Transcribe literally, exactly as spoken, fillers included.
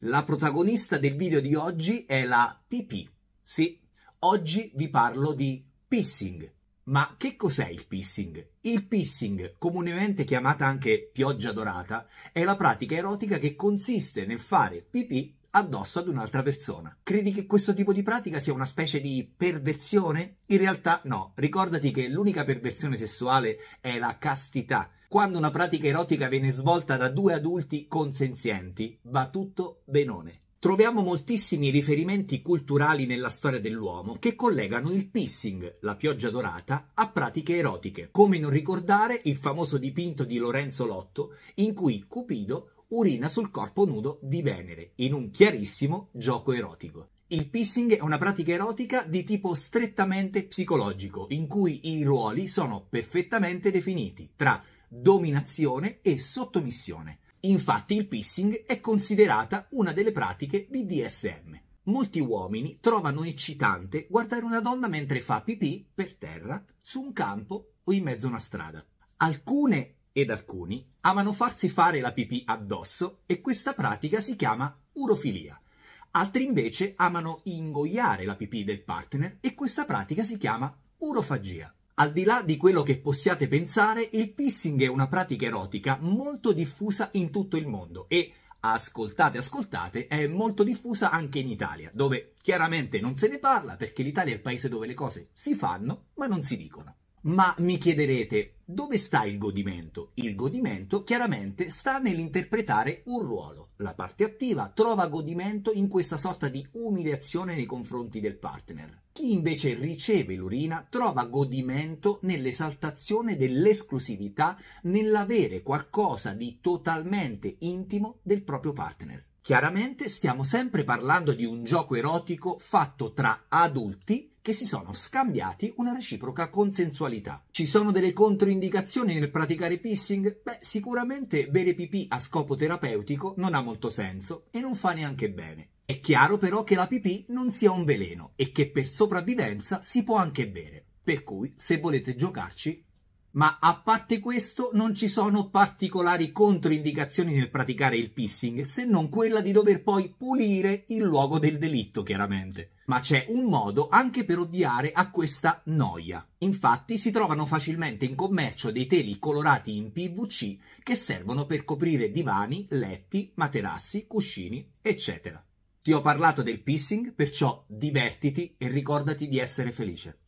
La protagonista del video di oggi è la pipì. Sì, oggi vi parlo di pissing. Ma che cos'è il pissing? Il pissing, comunemente chiamata anche pioggia dorata, è la pratica erotica che consiste nel fare pipì addosso ad un'altra persona. Credi che questo tipo di pratica sia una specie di perversione? In realtà no. Ricordati che l'unica perversione sessuale è la castità. Quando una pratica erotica viene svolta da due adulti consenzienti, va tutto benone. Troviamo moltissimi riferimenti culturali nella storia dell'uomo che collegano il pissing, la pioggia dorata, a pratiche erotiche. Come non ricordare il famoso dipinto di Lorenzo Lotto in cui Cupido urina sul corpo nudo di Venere, in un chiarissimo gioco erotico. Il pissing è una pratica erotica di tipo strettamente psicologico, in cui i ruoli sono perfettamente definiti tra dominazione e sottomissione. Infatti il pissing è considerata una delle pratiche B D S M. Molti uomini trovano eccitante guardare una donna mentre fa pipì per terra, su un campo o in mezzo a una strada. Alcune ed alcuni amano farsi fare la pipì addosso e questa pratica si chiama urofilia. Altri invece amano ingoiare la pipì del partner e questa pratica si chiama urofagia. Al di là di quello che possiate pensare, il pissing è una pratica erotica molto diffusa in tutto il mondo e, ascoltate, ascoltate, è molto diffusa anche in Italia, dove chiaramente non se ne parla perché l'Italia è il paese dove le cose si fanno ma non si dicono. Ma mi chiederete, dove sta il godimento? Il godimento chiaramente sta nell'interpretare un ruolo. La parte attiva trova godimento in questa sorta di umiliazione nei confronti del partner. Chi invece riceve l'urina trova godimento nell'esaltazione dell'esclusività, nell'avere qualcosa di totalmente intimo del proprio partner. Chiaramente stiamo sempre parlando di un gioco erotico fatto tra adulti che si sono scambiati una reciproca consensualità. Ci sono delle controindicazioni nel praticare pissing? Beh, sicuramente bere pipì a scopo terapeutico non ha molto senso e non fa neanche bene. È chiaro però che la pipì non sia un veleno e che per sopravvivenza si può anche bere, per cui se volete giocarci. Ma a parte questo non ci sono particolari controindicazioni nel praticare il pissing, se non quella di dover poi pulire il luogo del delitto, chiaramente. Ma c'è un modo anche per ovviare a questa noia. Infatti si trovano facilmente in commercio dei teli colorati in P V C che servono per coprire divani, letti, materassi, cuscini, eccetera. Ti ho parlato del pissing, perciò divertiti e ricordati di essere felice.